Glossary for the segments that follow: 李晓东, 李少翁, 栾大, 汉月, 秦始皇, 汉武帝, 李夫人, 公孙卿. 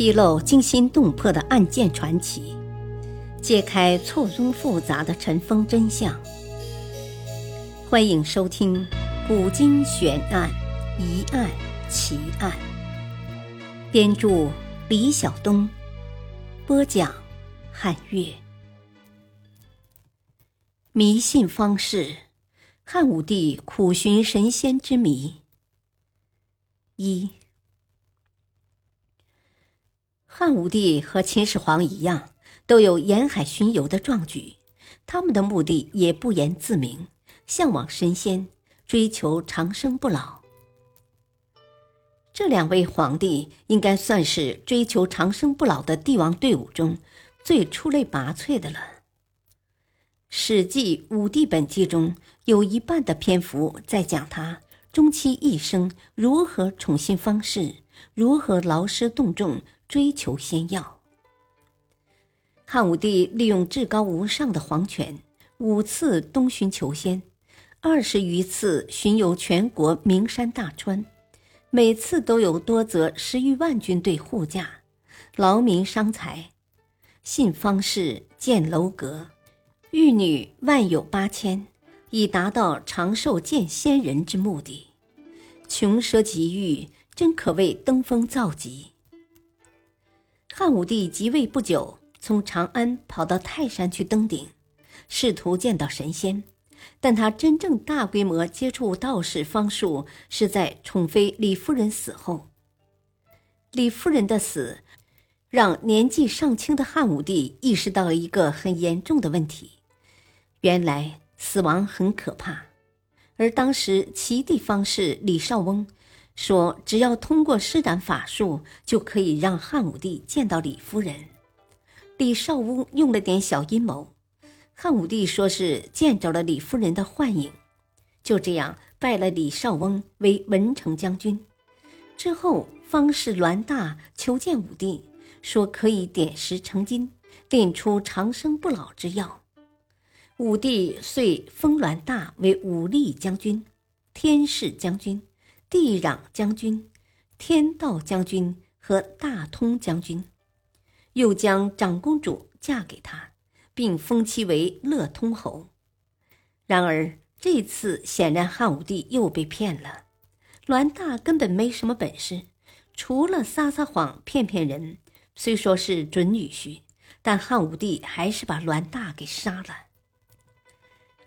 披露惊心动魄的案件传奇，揭开错综复杂的尘封真相。欢迎收听《古今悬案、疑案、奇案》，编著李晓东，播讲汉月。迷信方士，汉武帝苦寻神仙之谜。一，汉武帝和秦始皇一样，都有沿海巡游的壮举，他们的目的也不言自明，向往神仙，追求长生不老。这两位皇帝应该算是追求长生不老的帝王队伍中最出类拔萃的了。《史记·武帝本纪》中有一半的篇幅在讲他终其一生如何宠信方士，如何劳师动众，追求仙药。汉武帝利用至高无上的皇权，5次东巡求仙，20余次巡游全国名山大川，每次都有多则10余万军队护驾，劳民伤财，信方士，建楼阁，玉女万有8000，以达到长寿见仙人之目的，穷奢极欲，真可谓登峰造极。汉武帝即位不久，从长安跑到泰山去登顶，试图见到神仙，但他真正大规模接触道士方术是在宠妃李夫人死后。李夫人的死让年纪尚轻的汉武帝意识到了一个很严重的问题，原来死亡很可怕，而当时齐地方士李少翁说，只要通过施展法术，就可以让汉武帝见到李夫人。李少翁用了点小阴谋，汉武帝说是见着了李夫人的幻影，就这样拜了李少翁为文成将军。之后方士栾大求见武帝，说可以点石成金，炼出长生不老之药。武帝遂封栾大为武力将军、天士将军、地壤将军、天道将军和大通将军，又将长公主嫁给他，并封其为乐通侯。然而这次显然汉武帝又被骗了，栾大根本没什么本事，除了撒谎骗人，虽说是准女婿，但汉武帝还是把栾大给杀了。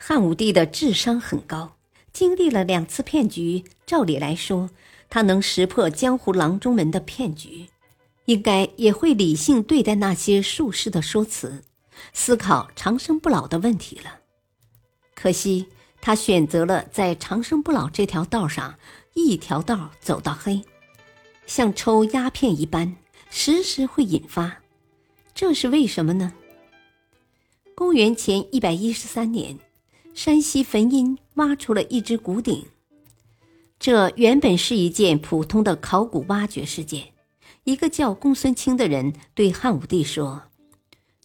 汉武帝的智商很高，经历了2次骗局，照理来说他能识破江湖郎中们的骗局，应该也会理性对待那些术士的说辞，思考长生不老的问题了。可惜他选择了在长生不老这条道上一条道走到黑，像抽鸦片一般，时时会引发。这是为什么呢？公元前113年，山西汾阴挖出了一只古鼎，这原本是一件普通的考古挖掘事件。一个叫公孙卿的人对汉武帝说，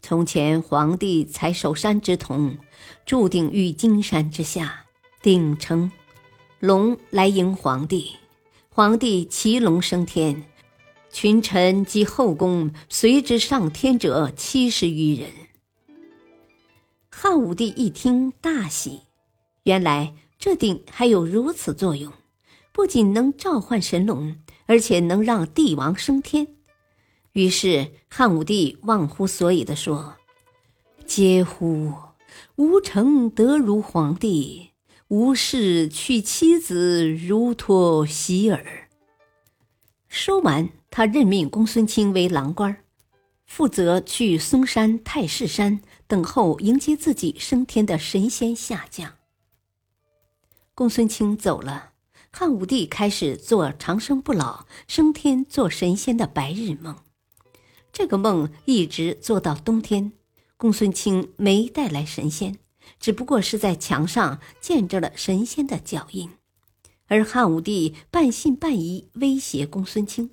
从前皇帝才守山之铜，注定于金山之下，鼎成龙来迎皇帝，皇帝骑龙升天，群臣及后宫随之上天者70余人。汉武帝一听大喜，原来这鼎还有如此作用，不仅能召唤神龙，而且能让帝王升天。于是汉武帝忘乎所以地说，嗟乎，吾诚得如皇帝，吾事去妻子如脱席耳。说完，他任命公孙卿为郎官，负责去嵩山、太室山等候迎接自己升天的神仙下降。公孙卿走了，汉武帝开始做长生不老、升天做神仙的白日梦。这个梦一直做到冬天，公孙卿没带来神仙，只不过是在墙上见着了神仙的脚印。而汉武帝半信半疑，威胁公孙卿。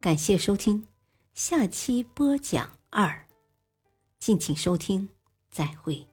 感谢收听，下期播讲2，敬请收听，再会。